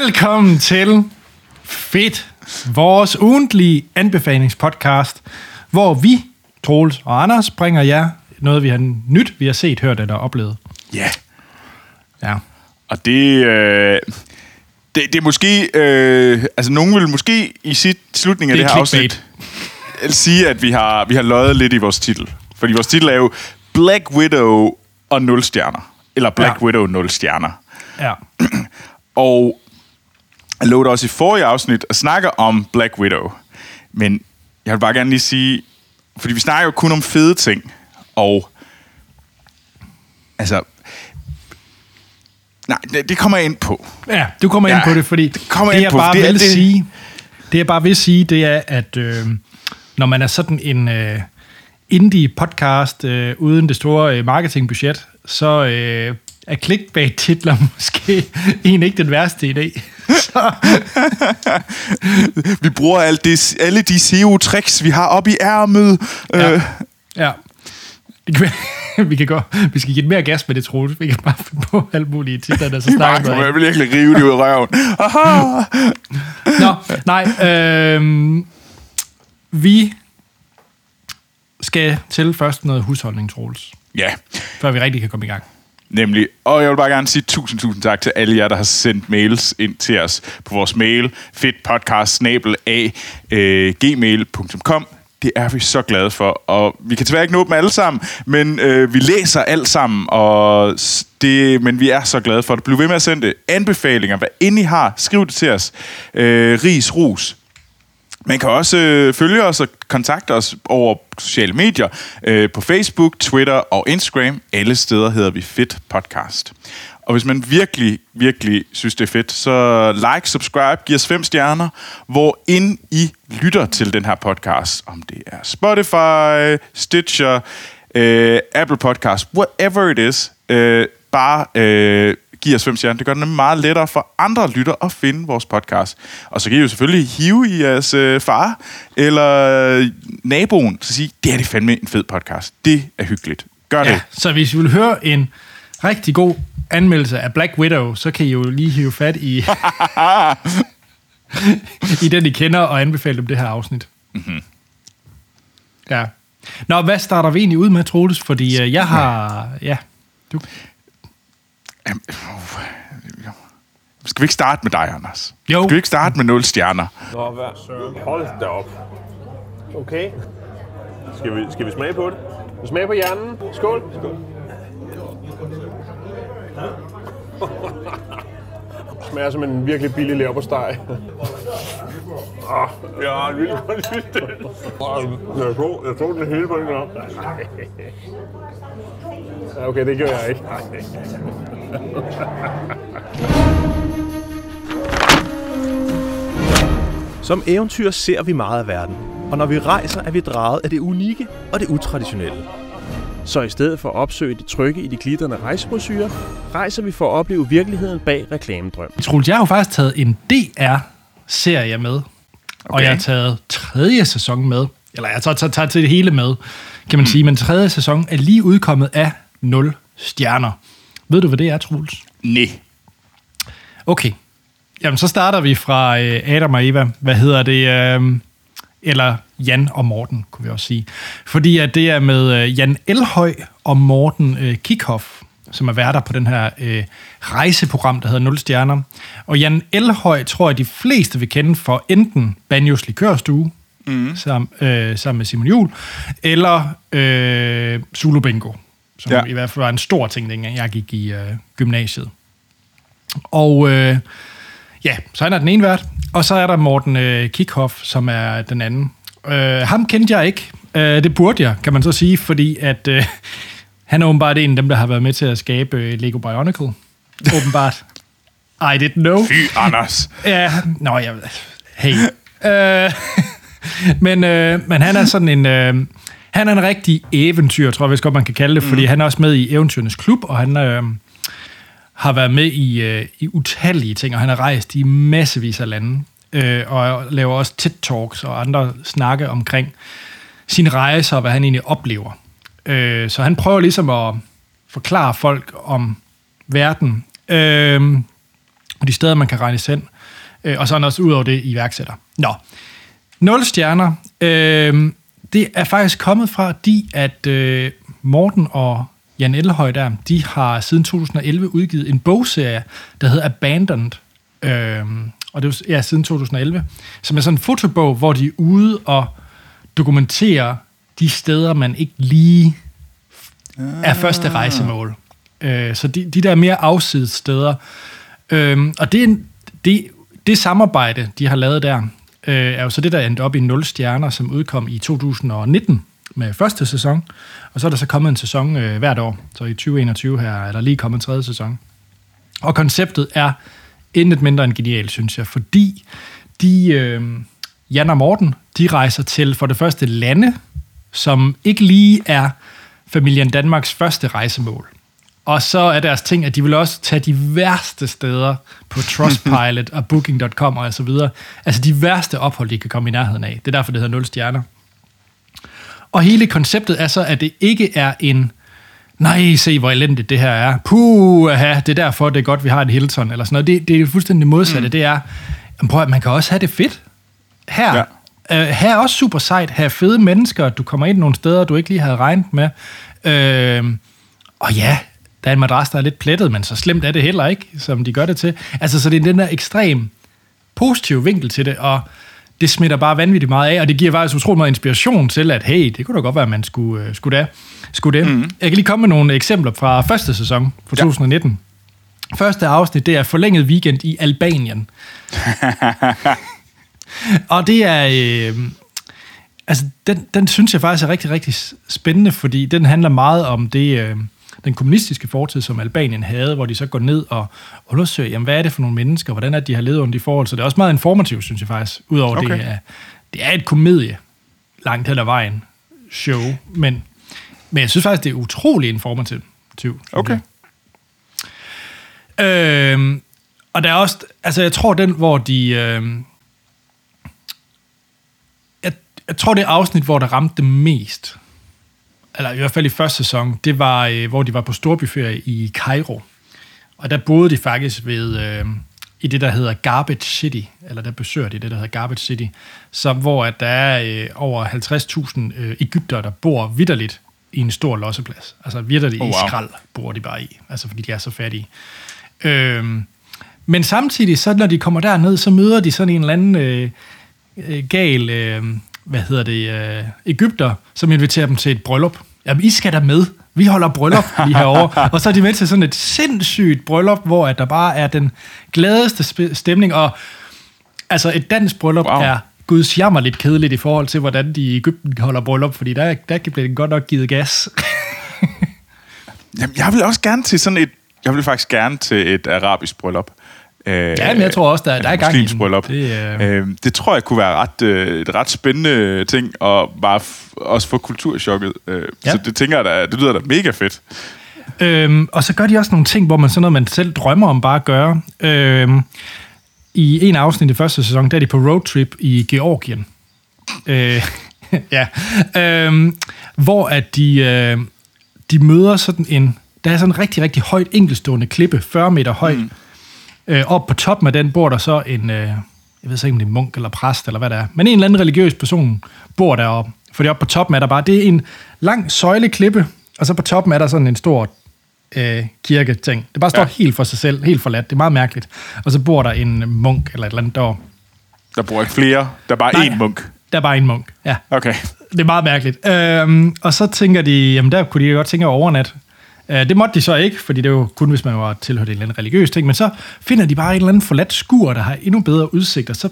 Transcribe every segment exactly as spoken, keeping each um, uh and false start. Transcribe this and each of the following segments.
Velkommen til Fedt, vores ugentlige anbefalingspodcast, hvor vi, Troels og Anders, bringer jer noget, vi har nyt, vi har set, hørt eller oplevet. Ja. Ja. Og det... Øh Det, det er måske... Øh, altså, nogen vil måske i sit slutningen af det, det her afsnit sige, at vi har, vi har løjet lidt i vores titel. Fordi vores titel er jo Black Widow og Nul Stjerner. Eller Black ja. Widow Nul Stjerner. Ja. Og jeg lovede også i forrige afsnit at snakke om Black Widow. Men jeg vil bare gerne lige sige... Fordi vi snakker jo kun om fede ting. Og... Altså... Nej, det kommer jeg ind på. Ja, du kommer ja, ind på det, fordi det, det jeg bare det, vil det... sige, det jeg bare vil sige, det er, at øh, når man er sådan en øh, indie podcast øh, uden det store øh, marketingbudget, så øh, er clickbait-titler måske egentlig ikke den værste idé. Vi bruger alle de, alle de S E O-tricks, vi har op i ærmet. Ja, øh. ja. Vi kan gå. Vi skal give mere gas med det, Troels. Vi kan bare finde på alt muligt i titler, så snakker vi. Jeg vil virkelig rive det ud af røven. Aha! Nå, nej. Øh, vi skal til først noget husholdning, Troels. Ja. Før vi rigtig kan komme i gang. Nemlig. Og jeg vil bare gerne sige tusind, tusind tak til alle jer, der har sendt mails ind til os på vores mail. fedtpodcast snabel-a gmail punktum com. Det er vi så glade for, og vi kan tilbage ikke nå dem alle sammen, men øh, vi læser alt sammen, og det, men vi er så glade for det. Bliv ved med at sende det. Anbefalinger, hvad end I har, skriv det til os. Øh, ris, ros. Man kan også øh, følge os og kontakte os over sociale medier, øh, på Facebook, Twitter og Instagram. Alle steder hedder vi Fedt Podcast. Og hvis man virkelig, virkelig synes, det er fedt, så like, subscribe, giv os fem stjerner, hvor ind I lytter til den her podcast. Om det er Spotify, Stitcher, øh, Apple Podcast, whatever it is, øh, bare øh, giv os fem stjerner. Det gør det meget lettere for andre lytter at finde vores podcast. Og så kan I jo selvfølgelig hive i jeres øh, far eller naboen, så sige, det er det fandme en fed podcast. Det er hyggeligt. Gør det. Ja, så hvis I vil høre en rigtig god anmeldelse af Black Widow, så kan I jo lige hive fat i i den, I kender, og anbefale dem det her afsnit. Mm-hmm. Ja. Nå, hvad starter vi egentlig ud med, Troels? Fordi uh, jeg har... Ja, du... Jamen, øh, skal vi ikke starte med dig, Anders? Jo. Skal vi ikke starte med nul stjerner? Nå, hvad? Hold da op. Okay. Skal vi, skal vi smage på det? Vi smager på hjernen. Skål. Skål. Det smager som en virkelig billig leverpostej. Ah, ja, en vildt godt lille. Jeg tog, jeg tog den hele på en gang. Ja, okay, det gør jeg ikke. Som eventyr ser vi meget af verden, og når vi rejser, er vi draget af det unikke og det utraditionelle. Så i stedet for at opsøge det trygge i de glitterne rejsebrosyrer, rejser vi for at opleve virkeligheden bag reklamedrømmen. Troels, jeg har jo faktisk taget en D R-serie med, okay. Og jeg har taget tredje sæson med, eller jeg har taget, taget til det hele med, kan man mm. sige, men tredje sæson er lige udkommet af nul stjerner. Ved du, hvad det er, Troels? Nej. Okay. Jamen, så starter vi fra øh, Adam og Eva. Hvad hedder det... Øh... Eller Jan og Morten, kunne vi også sige. Fordi at det er med Jan Elhøj og Morten Kirkhoff, som er værter på den her øh, rejseprogram, der hedder Nul Stjerner. Og Jan Elhøj tror jeg, de fleste vil kende for enten Banjos Likørstue, mm. sammen, øh, sammen med Simon Juhl, eller øh, Zulubingo, som ja. i hvert fald var en stor ting, dengang jeg gik i øh, gymnasiet. Og øh, ja, så han er den ene vært. Og så er der Morten øh, Kirkhoff, som er den anden. Øh, ham kendte jeg ikke. Øh, det burde jeg, kan man så sige, fordi at, øh, han er åbenbart en af dem, der har været med til at skabe øh, Lego Bionicle. Åbenbart. I didn't know. Fy, Anders. Ja, nå, jeg... Hey. Øh, men, øh, men han er sådan en... Øh, han er en rigtig eventyr, tror jeg, hvis godt man kan kalde det, mm. fordi han er også med i Eventyrenes Klub, og han er... Øh, har været med i, øh, i utallige ting, og han har rejst i massevis af lande, øh, og laver også TED-talks og andre snakke omkring sine rejser og hvad han egentlig oplever. Øh, så han prøver ligesom at forklare folk om verden. Øh, og de steder, man kan regnes hen. Øh, og så er han også ud over det iværksætter. Nå, Nul Stjerner. Øh, det er faktisk kommet fra, de, at øh, Morten og Jan Elhøj der, de har siden to tusind og elleve udgivet en bogserie, der hedder Abandoned. Øh, og det er ja, siden to tusind og elleve. Som er sådan en fotobog, hvor de er ude og dokumenterer de steder, man ikke lige er første rejsemål. Øh, så de, de der mere afsides steder. Øh, og det, det, det samarbejde, de har lavet der, øh, er jo så det, der endte op i Nul Stjerner, som udkom i to tusind og nitten med første sæson. Og så er der så kommet en sæson øh, hvert år. Så i tyve enogtyve her er der lige kommet en tredje sæson. Og konceptet er intet mindre end genialt, synes jeg, fordi de, øh, Jan og Morten, de rejser til for det første lande, som ikke lige er familien Danmarks første rejsemål. Og så er deres ting, at de vil også tage de værste steder på Trustpilot og booking punktum com og så videre. Altså de værste ophold, de kan komme i nærheden af. Det er derfor, det hedder Nul Stjerner. Og hele konceptet er så, at det ikke er en, nej, se hvor elendigt det her er. Puh, aha, det er derfor, det er godt, vi har et Hilton eller sådan noget. Det, det er fuldstændig modsatte. Mm. Det er, prøv at man kan også have det fedt her. Ja. Uh, her er også super sejt, her er fede mennesker, du kommer ind nogle steder, du ikke lige havde regnet med. Uh, og ja, der er en madras, der er lidt plettet, men så slemt er det heller ikke, som de gør det til. Altså, så det er den der ekstrem positive vinkel til det, og det smitter bare vanvittigt meget af, og det giver faktisk utrolig meget inspiration til, at hey, det kunne da godt være, at man skulle, uh, skulle, da, skulle det. Mm. Jeg kan lige komme med nogle eksempler fra første sæson fra ja. to tusind og nitten. Første afsnit, det er forlænget weekend i Albanien. Og det er, øh, altså den, den synes jeg faktisk er rigtig, rigtig spændende, fordi den handler meget om det, øh, den kommunistiske fortid, som Albanien havde, hvor de så går ned og undersøger, jamen hvad er det for nogle mennesker, hvordan er det, de har levet under de forhold, så det er også meget informativt, synes jeg faktisk, udover okay. det, er, det er et komedie, langt hen ad vejen, show, men, men jeg synes faktisk, det er utrolig informativt. Okay. Øh, og der er også, altså jeg tror den, hvor de... Øh, Jeg tror, det afsnit, hvor der ramte dem mest, eller i hvert fald i første sæson, det var, hvor de var på storbyferie i Kairo. Og der boede de faktisk ved, øh, i det, der hedder Garbage City, eller der besøger de det, der hedder Garbage City, så, hvor at der er øh, over halvtreds tusind øh, egyptere, der bor vitterligt i en stor losseplads. Altså vitterligt oh, wow. i skrald bor de bare i, altså fordi de er så fattige. Øh, men samtidig, så når de kommer derned, så møder de sådan en eller anden øh, gal... Øh, hvad hedder det, øh, Egypter, som inviterer dem til et bryllup. Jamen, I skal der med. Vi holder bryllup lige herovre. Og så er de med til sådan et sindssygt bryllup, hvor at der bare er den gladeste sp- stemning. Og altså, et dansk bryllup wow. er guds jammer lidt kedeligt i forhold til, hvordan de i Egypten holder bryllup, fordi der, der bliver den godt nok givet gas. Jamen, jeg vil også gerne til sådan et, jeg vil faktisk gerne til et arabisk bryllup. Øh, ja, men jeg tror også, der, der er gang i det, øh... Øh, det tror jeg kunne være ret, øh, et ret spændende ting, og bare f- også få kulturschokket. Øh, ja. Så det tænker jeg, der, det lyder da mega fedt. Øhm, og så gør de også nogle ting, hvor man sådan noget, man selv drømmer om bare at gøre. Øhm, I en afsnit i første sæson, der er de på roadtrip i Georgien. Øh, ja. Øhm, hvor at de, øh, de møder sådan en... Der er sådan en rigtig, rigtig højt enkeltstående klippe, fyrre meter højt. Mm. Øh, op på toppen af den bor der så en, øh, jeg ved så ikke om det er munk eller præst eller hvad det er, men en eller anden religiøs person bor deroppe, fordi op på toppen er der bare, det er en lang søjleklippe, og så på toppen er der sådan en stor øh, kirketing. Det bare står ja. helt for sig selv, helt forladt, det er meget mærkeligt. Og så bor der en munk eller et eller andet deroppe. Der bor ikke flere, der er bare Nej, én munk. Der er bare én munk, ja. Okay. Det er meget mærkeligt. Øh, og så tænker de, jamen der kunne de godt tænke overnat. Det måtte de så ikke, fordi det var kun, hvis man var tilhørt en eller anden religiøs ting, men så finder de bare en eller anden forladt skur, der har endnu bedre udsigt, og så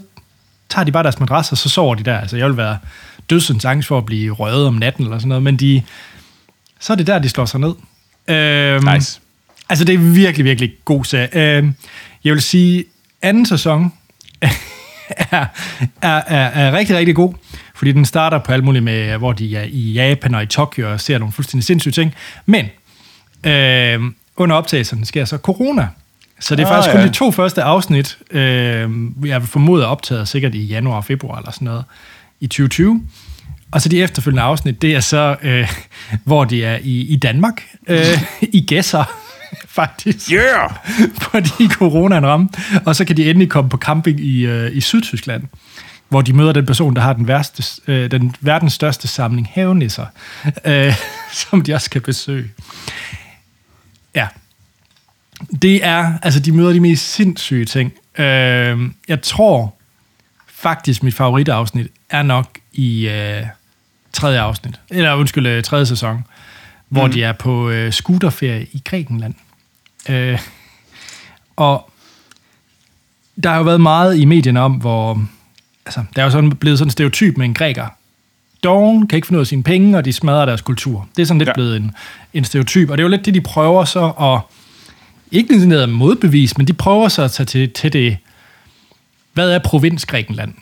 tager de bare deres madras, og så sover de der. Altså, jeg vil være dødsens angst for at blive røget om natten, eller sådan noget, men de, så er det der, de slår sig ned. Øhm, nice. Altså, det er virkelig, virkelig god serie. Øhm, jeg vil sige, anden sæson er, er, er, er rigtig, rigtig god, fordi den starter på alt muligt med, hvor de er i Japan og i Tokyo, og ser nogle fuldstændig sindssyge ting, men Øh, under optagelserne sker så corona. Så det er ah, faktisk kun ja. de to første afsnit, øh, jeg formoder optaget sikkert i januar og februar eller sådan noget, i tyve tyve. Og så de efterfølgende afsnit, det er så, øh, hvor de er i, i Danmark, øh, i gæsser, faktisk. Yeah! Fordi coronaen ramte. Og så kan de endelig komme på camping i, øh, i Sydtyskland, hvor de møder den person, der har den, værste, øh, den verdens største samling havenisser, øh, som de også kan besøge. Ja. Det er, altså de møder de mest sindssyge ting. Øh, jeg tror faktisk, mit favoritafsnit er nok i øh, tredje afsnit, eller undskyld, tredje sæson, mm. hvor de er på øh, scooterferie i Grækenland. Øh, og der har jo været meget i medierne om, hvor... Altså, der er jo sådan blevet sådan en stereotyp med en græker. Dogen kan ikke finde ud af sine penge, og de smadrer deres kultur. Det er sådan lidt ja. blevet en, en stereotyp, og det er jo lidt det, de prøver så at... Ikke nødvendigvis modbevise, men de prøver så at tage til, til det... Hvad er provins Grækenland?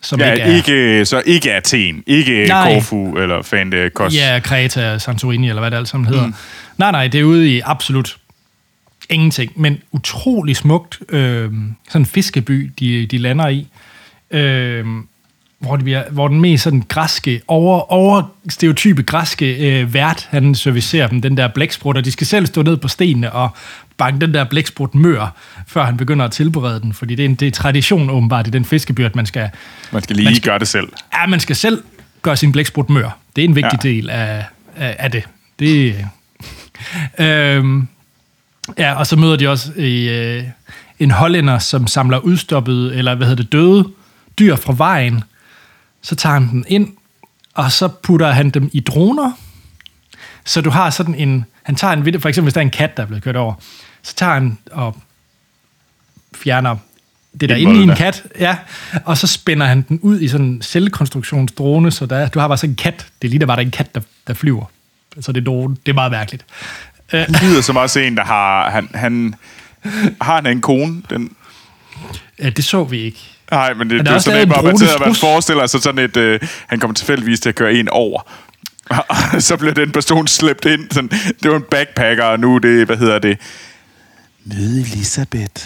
Som ja, ikke er... Ikke, så ikke Athen, ikke nej. Korfu, eller Fante Kos. Ja, Kreta, Santorini, eller hvad det alt sammen hedder. Mm. Nej, nej, det er ude i absolut ingenting, men utrolig smukt. Øh, sådan en fiskeby, de, de lander i. Øh, hvor, det bliver, hvor den mest sådan græske, over, over stereotype græske øh, vært, han servicerer dem, den der blæksprut, og de skal selv stå ned på stenene og banke den der blæksprut mør, før han begynder at tilberede den, fordi det er en det er tradition åbenbart i den fiskeby, at man skal... Man skal lige man skal, gøre det selv. Ja, man skal selv gøre sin blæksprut mør. Det er en vigtig ja. del af, af, af det. det øh, ja, og så møder de også øh, en hollænder, som samler udstoppet, eller hvad hedder det, døde dyr fra vejen, så tager han den ind, og så putter han dem i droner. Så du har sådan en... Han tager en... For eksempel, hvis der er en kat, der er blevet kørt over, så tager han og fjerner det der inde i en kat. Ja, og så spænder han den ud i sådan en selvkonstruktionsdrone, så der, du har bare sådan en kat. Det er lige der var der en kat, der, der flyver. Så det er dronen. Det er meget mærkeligt. Det lyder som også en, der har... Han, han, har han en kone? Den... Ja, det så vi ikke. Nej, men det, det er jo sådan et, hvor man, man forestiller sig sådan et, øh, han kommer tilfældigvis til at køre en over, og så bliver den person slæbt ind, sådan, det var en backpacker, og nu det, hvad hedder det? Møde Elisabeth.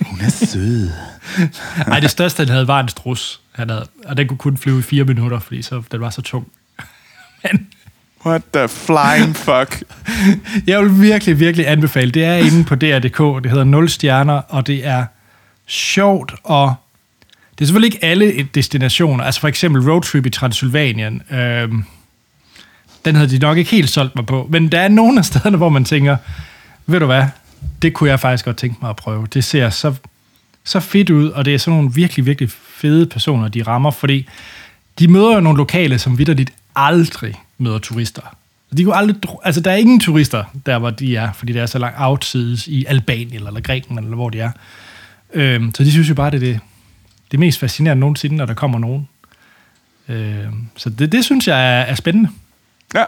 Hun er sød. Nej, det største, han havde, var en strus, han havde, og den kunne kun flyve i fire minutter, fordi så, den var så tung. Men... What the flying fuck? Jeg vil virkelig, virkelig anbefale, det er inde på D R punktum D K, det hedder Nul Stjerner, og det er sjovt, og det er selvfølgelig ikke alle destinationer, altså for eksempel roadtrip i Transylvanien, øh, den havde de nok ikke helt solgt mig på, men der er nogle af stederne, hvor man tænker, ved du hvad, det kunne jeg faktisk godt tænke mig at prøve, det ser så, så fedt ud, og det er sådan nogle virkelig, virkelig fede personer, de rammer, fordi de møder jo nogle lokale, som vitterligt aldrig møder turister. De kunne aldrig, altså der er ingen turister, der hvor de er, fordi det er så langt outsides i Albanien, eller Grækenland, eller hvor de er. Så de synes jo bare, det er det, det mest fascinerende nogensinde, når der kommer nogen. Så det, det synes jeg er, er spændende. Ja.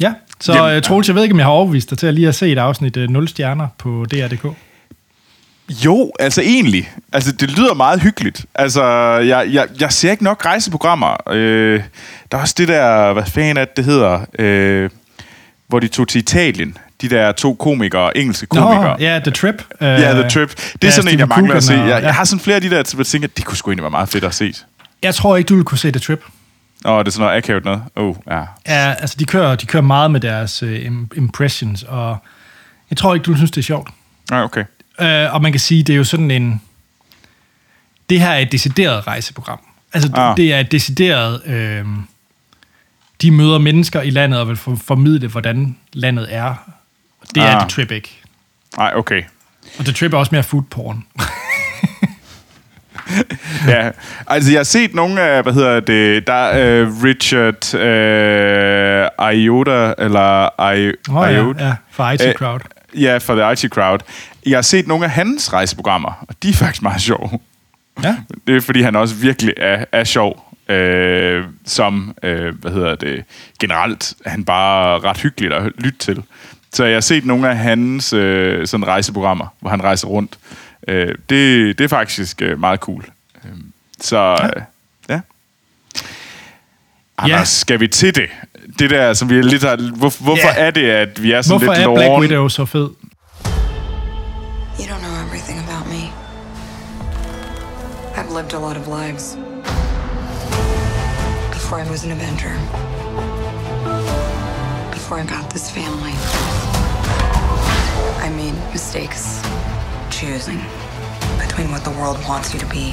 Ja, så jamen, Troels, jeg ved ikke, om jeg har overbevist dig til at lige at se et afsnit Nul Stjerner på D R punktum D K. Jo, altså egentlig. Altså, det lyder meget hyggeligt. Altså, jeg, jeg, jeg ser ikke nok rejseprogrammer. Øh, der er også det der, hvad fanden er det, det hedder, øh, hvor de tog til Italien. De der to komikere, engelske komikere. Ja, yeah, The Trip. Ja, uh, yeah, The Trip. Det er ja, sådan en, jeg mangler at se. Jeg, ja. jeg har sådan flere af de der, som jeg tænker, det kunne sgu egentlig være meget fedt at se. Jeg tror ikke, du ville kunne se The Trip. Åh, oh, det er sådan noget akavet noget. Oh, ja. Ja, altså de kører, de kører meget med deres uh, impressions, og jeg tror ikke, du synes, det er sjovt. Nej, okay. Uh, og man kan sige, det er jo sådan en... Det her er et decideret rejseprogram. Altså, ah. det er et decideret... Uh, de møder mennesker i landet, og vil formidle, hvordan landet er... Det er ah. The Trip ikke. Nej, okay. Og The Trip er også mere foodporn. Ja, altså jeg har set nogle af, hvad hedder det, der uh, Richard uh, Ayoade, eller Ayoade. Oh, ja, ja, fra I T Crowd. Uh, ja, fra The I T Crowd. Jeg har set nogle af hans rejseprogrammer, og de er faktisk meget sjove. Ja. Det er, fordi han også virkelig er, er sjov. Øh, som, øh, hvad hedder det, generelt er han bare ret hyggelig at lytte til. Så jeg har set nogle af hans øh, sådan rejseprogrammer, hvor han rejser rundt. Øh, det, det er faktisk øh, meget cool. Øh, så ja. Øh, ja. Anders, ja. Skal vi til det? Det der, som vi er lidt... Har, hvor, hvorfor yeah. er det, at vi er sådan hvorfor lidt... Hvorfor er Black Widow så fed? You don't know everything about me. I've lived a lot of lives. Before I was an Avenger. Before I got this family. I made mistakes choosing between what the world wants you to be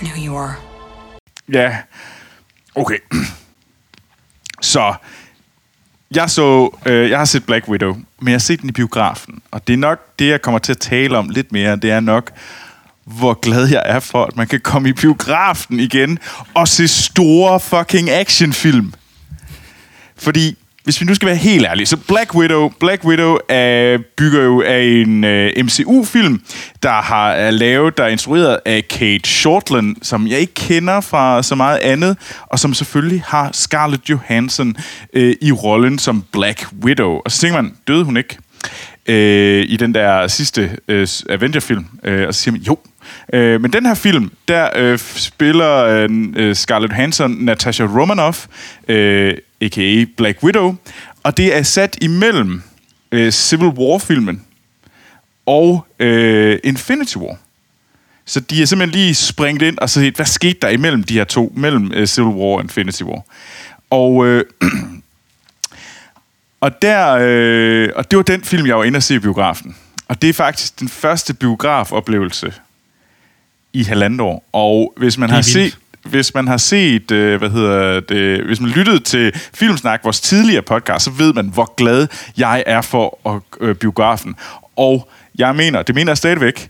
and who you are. Ja, okay. Så jeg så, øh, jeg har set Black Widow, men jeg har set den i biografen, og det er nok det, jeg kommer til at tale om lidt mere. Det er nok, hvor glad jeg er for, at man kan komme i biografen igen og se store fucking actionfilm. Fordi, hvis vi nu skal være helt ærlige, så Black Widow, Black Widow er, bygger jo af en øh, M C U-film, der har er lavet, der er instrueret af Kate Shortland, som jeg ikke kender fra så meget andet, og som selvfølgelig har Scarlett Johansson øh, i rollen som Black Widow. Og så tænker man, døde hun ikke øh, i den der sidste øh, Avenger-film? Øh, og så siger man, jo. Øh, men den her film, der øh, spiller øh, Scarlett Johansson Natasha Romanoff, øh, a k a. Black Widow, og det er sat imellem øh, Civil War-filmen og øh, Infinity War. Så de er simpelthen lige springet ind og så set, hvad skete der imellem de her to, mellem øh, Civil War og Infinity War. Og, øh, og, der, øh, og det var den film, jeg var inde og se i biografen. Og det er faktisk den første biografoplevelse i halvandet år. Og hvis man har set... Hvis man har set, øh, hvad hedder det, hvis man lyttede til Filmsnak, vores tidligere podcast, så ved man, hvor glad jeg er for at, øh, biografen. Og jeg mener, det mener jeg stadigvæk,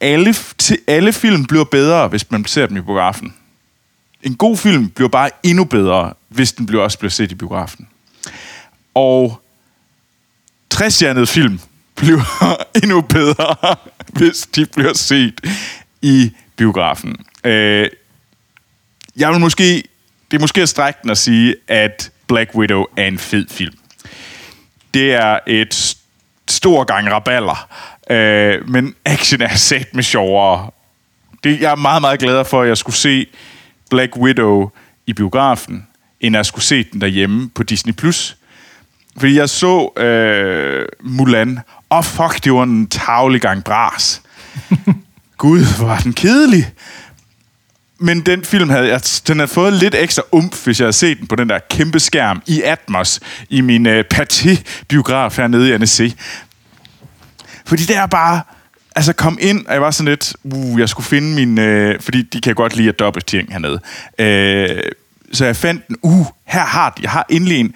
alle, til alle film bliver bedre, hvis man ser dem i biografen. En god film bliver bare endnu bedre, hvis den bliver også bliver set i biografen. Og trestjernede film bliver endnu bedre, hvis de bliver set i biografen. Øh, Jeg vil måske, det er måske at strække den at sige, at Black Widow er en fed film. Det er et stor gang raballer, øh, men action er sat med sjovere. Det, jeg er meget, meget glad for, at jeg skulle se Black Widow i biografen, end at jeg skulle se den derhjemme på Disney plus. Fordi jeg så øh, Mulan, og fuck, det var en tavlig gang bras. Gud, hvor var den kedelig. Men den film havde jeg, den havde fået lidt ekstra umf, hvis jeg havde set den på den der kæmpe skærm i Atmos, i min øh, Pathé-biograf hernede i N S C. Fordi det er bare... Altså, kom ind, og jeg var sådan lidt... Uh, jeg skulle finde min... Øh, fordi de kan godt lide at dobbelt ting hernede. Øh, så jeg fandt den. Uh, her har de. Jeg har endelig en.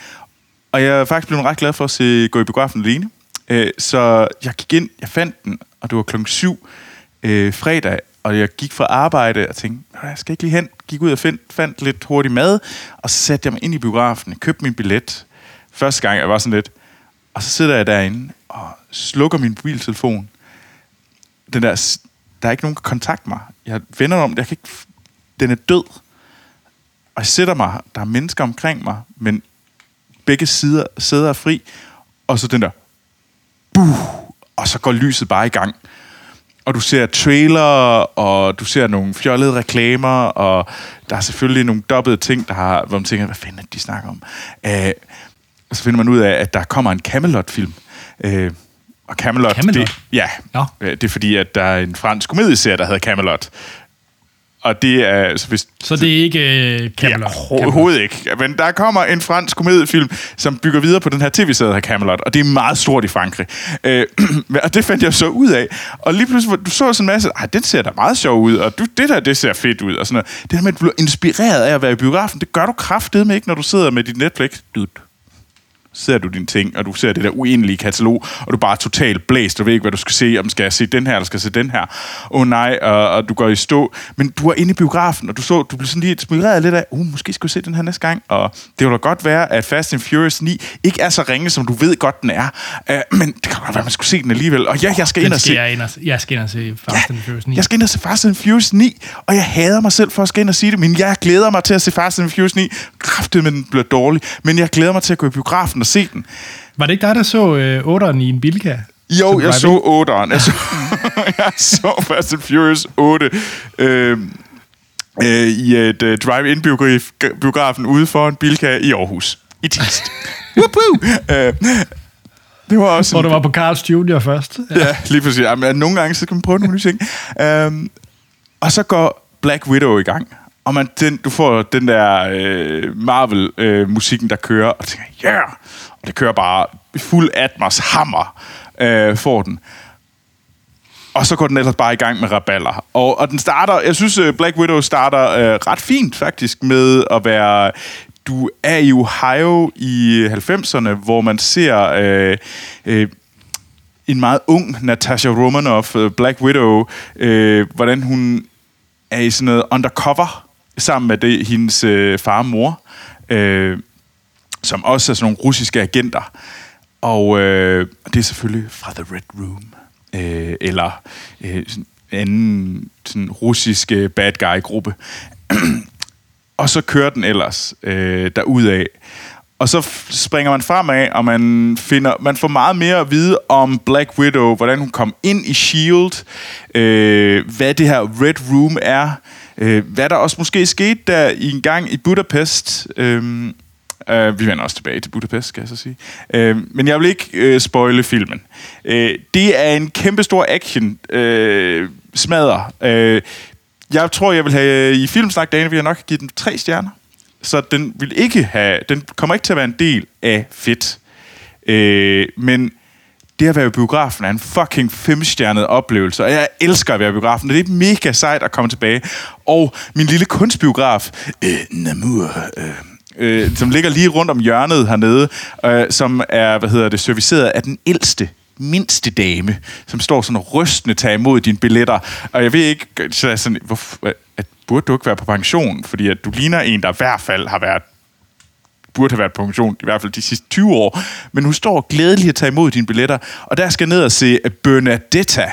Og jeg er faktisk blevet ret glad for at se, gå i biografen alene. Øh, så jeg gik ind, jeg fandt den, og det var klokken syv øh, fredag. Og jeg gik fra arbejde og tænkte, jeg skal ikke lige hen. Gik ud og find, fandt lidt hurtig mad, og så satte jeg mig ind i biografen, købte min billet. Første gang, jeg var sådan lidt. Og så sidder jeg derinde og slukker min mobiltelefon. Den der, der er ikke nogen, der kan kontakte mig. Jeg vender om, jeg kan ikke, den er død. Og jeg sætter mig, der er mennesker omkring mig, men begge sider sidder fri. Og så den der, buh, og så går lyset bare i gang. Og du ser trailer, og du ser nogle fjollede reklamer, og der er selvfølgelig nogle dobbede ting, der har, hvor man tænker, hvad fanden er de snakker om? Øh, og så finder man ud af, at der kommer en Kaamelott-film. Øh, og Kaamelott, Kaamelott? Det, ja, no. Det er fordi, at der er en fransk komedieserie, der hedder Kaamelott. Og det er... Så, hvis, så det er ikke øh, Kaamelott? Ja, overhovedet ikke. Men der kommer en fransk komediefilm, som bygger videre på den her tv-serie, der hedder Kaamelott. Og det er meget stort i Frankrig. Øh, og det fandt jeg så ud af. Og lige pludselig, du så sådan en masse... Ej, den ser da meget sjov ud. Og du, det der, det ser fedt ud. Og sådan noget. Det her med, at du bliver inspireret af at være i biografen, det gør du kraftedeme ikke, når du sidder med dit Netflix. Dude. Ser du dine ting, og du ser det der uendelige katalog, og du bare er totalt blæst, du ved ikke, hvad du skal se, om skal jeg se den her, eller skal jeg se den her, åh oh, nej, og, og du går i stå, men du er inde i biografen, og du så, du blev sådan lige inspireret lidt af, uh, måske skal jeg se den her næste gang, og det vil da godt være, at Fast and Furious ni ikke er så ringe, som du ved godt, den er, uh, men det kan godt være, man skulle se den alligevel, og ja, jeg skal ind og se... Jeg skal ind og se Fast and Furious ni. Jeg skal ind og se Fast and Furious ni, og jeg hader mig selv for at skal ind og sige det, men jeg glæder mig til at se Fast and Furious ni, kraftigt, men den bliver dårlig, men jeg glæder mig til at gå i biografen og se den. Var det ikke dig, der så øh, otteren i en Bilka? Jo, jeg så otteren. Jeg så, jeg så Fast and Furious otte øh, øh, i et øh, drive-in-biografen ude for en Bilka i Aarhus. I Tilst. øh, det var også... Hvor du var på Carl's junior først. Ja, ja lige præcis. Jamen, nogle gange så kan man prøve nogle nye ting. Øh, og så går Black Widow i gang. Og man, den, du får den der øh, Marvel-musikken, øh, der kører, og tænker, ja! Yeah! Og det kører bare fuld Atmos hammer øh, for den. Og så går den ellers bare i gang med raballer. Og, og den starter, jeg synes, Black Widow starter øh, ret fint faktisk med at være... Du er i Ohio i halvfemserne, hvor man ser øh, øh, en meget ung Natasha Romanoff, Black Widow, øh, hvordan hun er i sådan noget undercover sammen med det, hendes øh, far og mor, øh, som også er sådan nogle russiske agenter. Og øh, det er selvfølgelig fra The Red Room, øh, eller øh, sådan anden sådan russiske bad guy-gruppe. Og så kører den ellers øh, derudad. Og så f- springer man fremad, og man, finder, man får meget mere at vide om Black Widow, hvordan hun kom ind i S H I E L D, øh, hvad det her Red Room er, øh, hvad der også måske skete der i en gang i Budapest. Øh, øh, vi vender også tilbage til Budapest, skal jeg så sige. Øh, men jeg vil ikke øh, spoile filmen. Øh, det er en kæmpestor action øh, smadrer. Øh, Jeg tror, jeg vil have i Filmsnak dagen, vil jeg nok give den tre stjerner. Så den vil ikke have, den kommer ikke til at være en del af Fedt. Øh, men det at være i biografen er en fucking femstjernet oplevelse, og jeg elsker at være i biografen. Det er mega sejt at komme tilbage. Og min lille kunstbiograf, øh, Namur, øh, øh, som ligger lige rundt om hjørnet hernede, øh, som er, hvad hedder det, serviceret af den ældste mindste dame, som står sådan rystende tager imod dine billetter. Og jeg ved ikke, så er sådan, hvorfor, at burde du ikke være på pension? Fordi at du ligner en, der i hvert fald har været, burde have været på pension, i hvert fald de sidste tyve år. Men hun står glædelig at tage imod dine billetter. Og der skal ned og se Bernadette,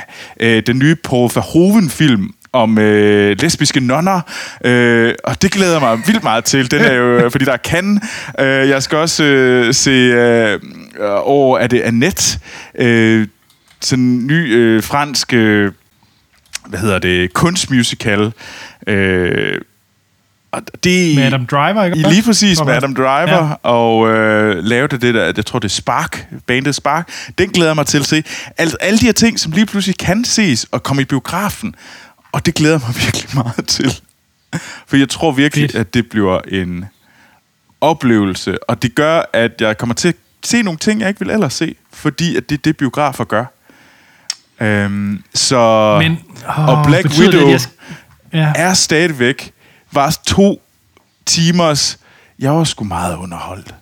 den nye Paul Verhoeven-film om øh, lesbiske nonner, øh, og det glæder mig vildt meget til. Den er jo, fordi der er Cannes. Øh, jeg skal også øh, se, øh, over er det Annette, øh, sådan en ny øh, fransk, øh, hvad hedder det, kunstmusical. Øh, og det med Adam Driver, ikke? Lige præcis, med Adam Driver, ja. Og øh, lavede det der, jeg tror det er Spark, bandet Spark. Den glæder mig til at se. Al, alle de her ting, som lige pludselig kan ses og komme i biografen, og det glæder mig virkelig meget til. For jeg tror virkelig, at det bliver en oplevelse. Og det gør, at jeg kommer til at se nogle ting, jeg ikke ville ellers se. Fordi at det er det, biografer gør. Øhm, så Men, åh, og Black Widow det, skal... ja. er stadigvæk var to timers... Jeg var sgu meget underholdt.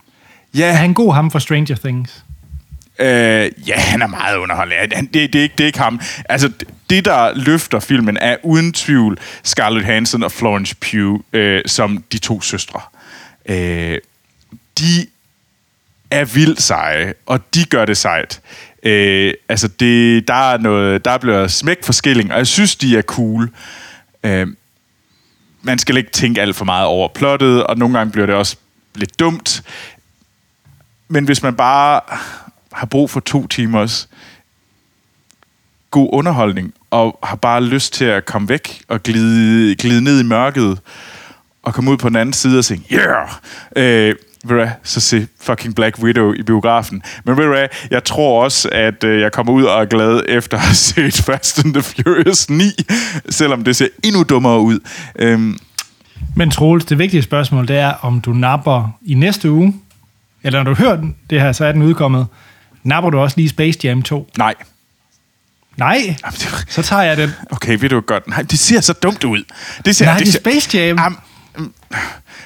Ja. Er han god ham for Stranger Things? Øh, ja, han er meget underholdende. Det, det, det, det er ikke ham. Altså... Det, der løfter filmen, er uden tvivl Scarlett Johansson og Florence Pugh, øh, som de to søstre. Øh, de er vildt seje, og de gør det sejt. Øh, altså, det, der er noget, der bliver smæk for skilling, og jeg synes, de er cool. Øh, man skal ikke tænke alt for meget over plottet, og nogle gange bliver det også lidt dumt. Men hvis man bare har brug for to timers god underholdning, og har bare lyst til at komme væk og glide, glide ned i mørket, og komme ud på den anden side og sige, yeah! Øh, ved du hvad, så se fucking Black Widow i biografen. Men ved du hvad, jeg tror også, at øh, jeg kommer ud og er glad efter at have set Fast and Furious ni, selvom det ser endnu dummere ud. Øhm. Men Troels, det vigtige spørgsmål, det er, om du napper i næste uge, eller når du hører den, det her, så er den udkommet, napper du også lige Space Jam to? Nej. Nej, så tager jeg den. Okay, ved du godt. Nej, det ser så dumt ud. Det ser, Nej, det er Space Jam. Am, am,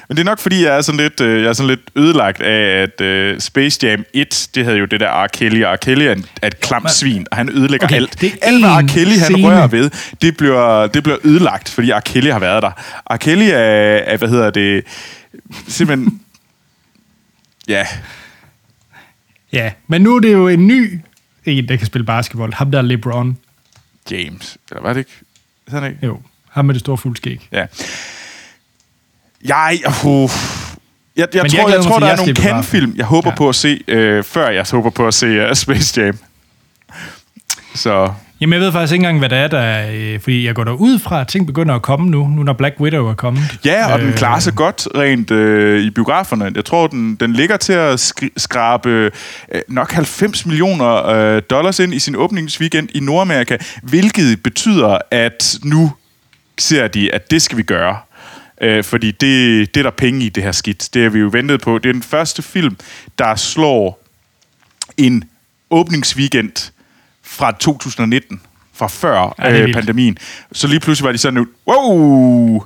men det er nok, fordi jeg er sådan lidt, jeg er sådan lidt ødelagt af, at uh, Space Jam et, det havde jo det der R. Kelly. R. Kelly er, en, er et klamt svin, og han ødelægger okay, alt. Alt, R. Kelly, han scene. rører ved, det bliver, det bliver ødelagt, fordi R. Kelly har været der. R. Kelly er, er hvad hedder det, simpelthen... ja. Ja, men nu er det jo en ny... En, der kan spille basketball. Ham der LeBron James. Eller var det ikke? Sådan ikke? Jo. Ham med det store fuldskæg. Ja. Jeg... Uh, jeg, jeg, jeg tror, jeg, jeg tror der er nogle Ken-film, jeg håber ja. på at se, øh, før jeg håber på at se uh, Space Jam. Så... Jamen, jeg ved faktisk ikke engang, hvad det er, der... Øh, fordi jeg går derud fra, at ting begynder at komme nu, nu når Black Widow er kommet. Ja, og øh, den klarer sig godt rent øh, i biograferne. Jeg tror, den, den ligger til at skri- skrabe øh, nok halvfems millioner øh, dollars ind i sin åbningsweekend i Nordamerika, hvilket betyder, at nu ser de, at det skal vi gøre. Øh, fordi det, det er der penge i, det her skidt. Det har vi jo ventet på. Det er den første film, der slår en åbningsweekend fra to tusind nitten, fra før ja, øh, pandemien. Så lige pludselig var de sådan, wow,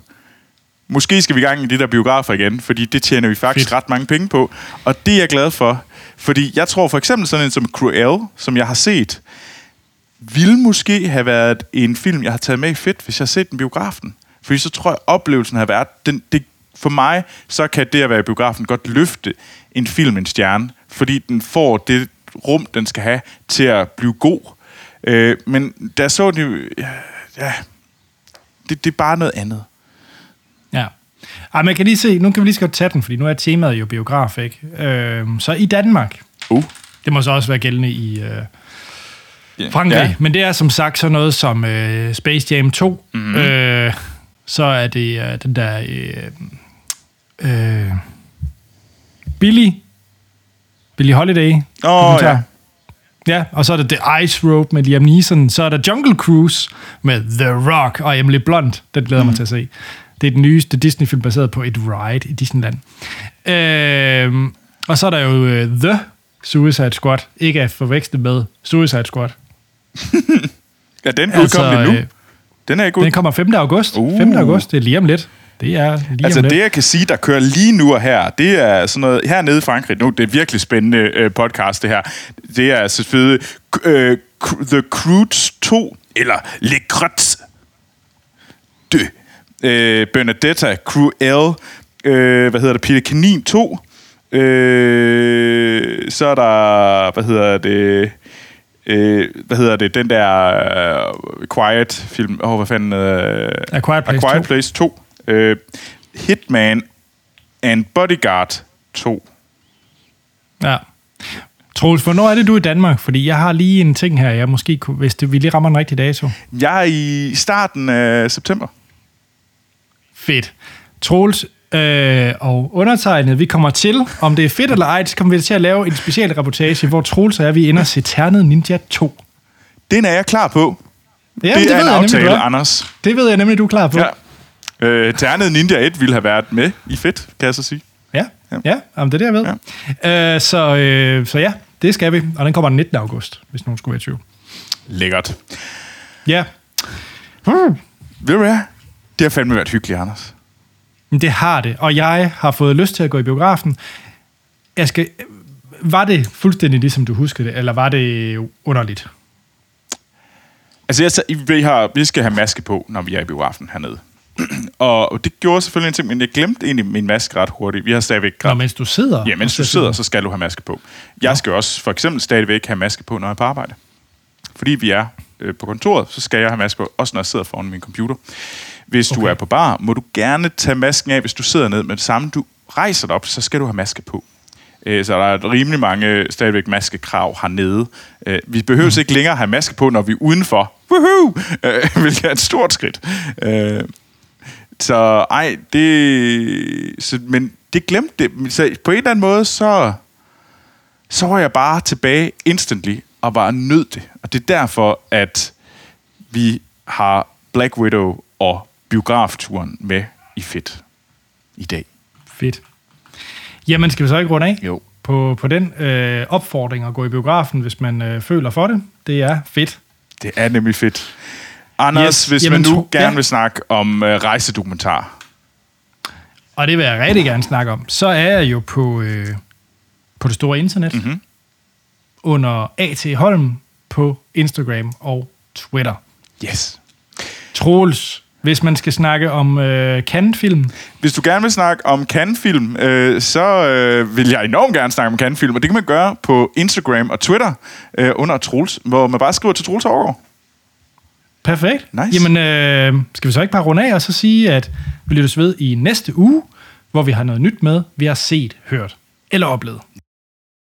måske skal vi i gang i de der biografer igen, fordi det tjener vi faktisk Fedt. ret mange penge på. Og det er jeg glad for, fordi jeg tror for eksempel sådan en som Cruel, som jeg har set, ville måske have været en film, jeg har taget med i Fedt, hvis jeg har set den biografen. Fordi så tror jeg, oplevelsen har været, den, det, for mig, så kan det at være i biografen godt løfte en film, en stjerne, fordi den får det rum, den skal have til at blive god. Øh, men der så det, ja, det, det er bare noget andet. Ja. Ej, men jeg kan lige se, nu kan vi lige skal tage den, fordi nu er temaet jo biograf, ikke? Øh, så i Danmark. Uh. Det må så også være gældende i øh, Frankrig. Ja. Men det er som sagt sådan noget som øh, Space Jam to. Mm. Øh, så er det øh, den der øh, øh, Billy Billy Holiday. Åh, oh, ja. Ja, og så er det The Ice Road med Liam Neeson. Så er der Jungle Cruise med The Rock og Emily Blunt. Det glæder mm. mig til at se. Det er den nyeste Disney-film baseret på et ride i Disneyland. Øh, og så er der jo uh, The Suicide Squad. Ikke at forveksle med Suicide Squad. Ja, den udkom altså, nu. Den, er ikke ud... den kommer femte august. Uh. femte august, det er lige om lidt. Det er altså det, jeg kan sige, der kører lige nu og her, det er sådan noget, hernede i Frankrig, nu, det er virkelig spændende øh, podcast, det her. Det er selvfølgelig øh, The Croods to, eller Le Croods de øh, Bernadette, Cruel, øh, hvad hedder det, Peter Kanin to, øh, så er der, hvad hedder det, Øh, hvad hedder det, den der uh, Quiet-film, åh, oh, hvad fanden? Uh, A Quiet Place, A Quiet Place to. Uh, Hitman and Bodyguard to. Ja. Troels, hvornår er det, du i Danmark? Fordi jeg har lige en ting her, jeg måske kunne, hvis det, vi lige rammer en rigtig dato. Jeg er i starten af september. Fedt. Troels øh, og undertegnet, vi kommer til, om det er fedt eller ej, så kommer vi til at lave en speciel reportage, hvor Troels og jeg, vi er inde og se Ternet Ninja to. Den er jeg klar på. Ja, det, det er en aftale, nemlig, Anders. Det ved jeg nemlig, du er klar på. Ja. Øh, Ternet Ninja et ville have været med i Fedt, kan jeg så sige. Ja, ja, ja om det er det, jeg ved. Ja. Øh, så, øh, så ja, det skal vi. Og den kommer den nittende august, hvis nogen skulle være i tvivl. Lækkert. Ja. Hmm. Ved du hvad? Det har fandme været hyggeligt, Anders. Det har det, og jeg har fået lyst til at gå i biografen. Jeg skal... Var det fuldstændig ligesom du huskede det, eller var det underligt? Altså, jeg, så, vi, har, vi skal have maske på, når vi er i biografen hernede. Og det gjorde selvfølgelig en ting, men jeg glemte egentlig min maske ret hurtigt. Vi har stadigvæk... Nå, mens du sidder? Ja, mens du sidder, så skal du have maske på. Jeg skal også for eksempel stadigvæk have maske på, når jeg er på arbejde. Fordi vi er øh, på kontoret, så skal jeg have maske på, også når jeg sidder foran min computer. Hvis okay. du er på bar, må du gerne tage masken af, hvis du sidder ned. Men det samme, du rejser dig op, så skal du have maske på. Øh, så der er rimelig mange stadigvæk maskekrav hernede. Øh, vi behøver mm. ikke længere have maske på, når vi er udenfor. Woohoo! Øh, hvilket er et stort skridt. Øh, Så ej, det... Så, men det glemte det. Så på en eller anden måde, så... Så var jeg bare tilbage instantly, og var nødt det. Og det er derfor, at vi har Black Widow og biografturen med i Fedt i dag. Fedt. Jamen, skal vi så ikke runde af? Jo. På, på den øh, opfordring at gå i biografen, hvis man øh, føler for det. Det er fedt. Det er nemlig fedt. Anders, yes. hvis Jamen, man nu gerne ja. vil snakke om øh, rejsedokumentar. Og det vil jeg rigtig gerne snakke om. Så er jeg jo på, øh, på det store internet. Mm-hmm. Under A T Holm på Instagram og Twitter. Yes. Troels, hvis man skal snakke om øh, Cannes-film. Hvis du gerne vil snakke om Cannes-film, øh, så øh, vil jeg enormt gerne snakke om Cannes-film. Og det kan man gøre på Instagram og Twitter øh, under Troels, hvor man bare skriver til Troels Overgaard. Perfekt. Nice. Jamen, øh, skal vi så ikke bare runde af og så sige, at vi lyttes ved i næste uge, hvor vi har noget nyt med, vi har set, hørt eller oplevet.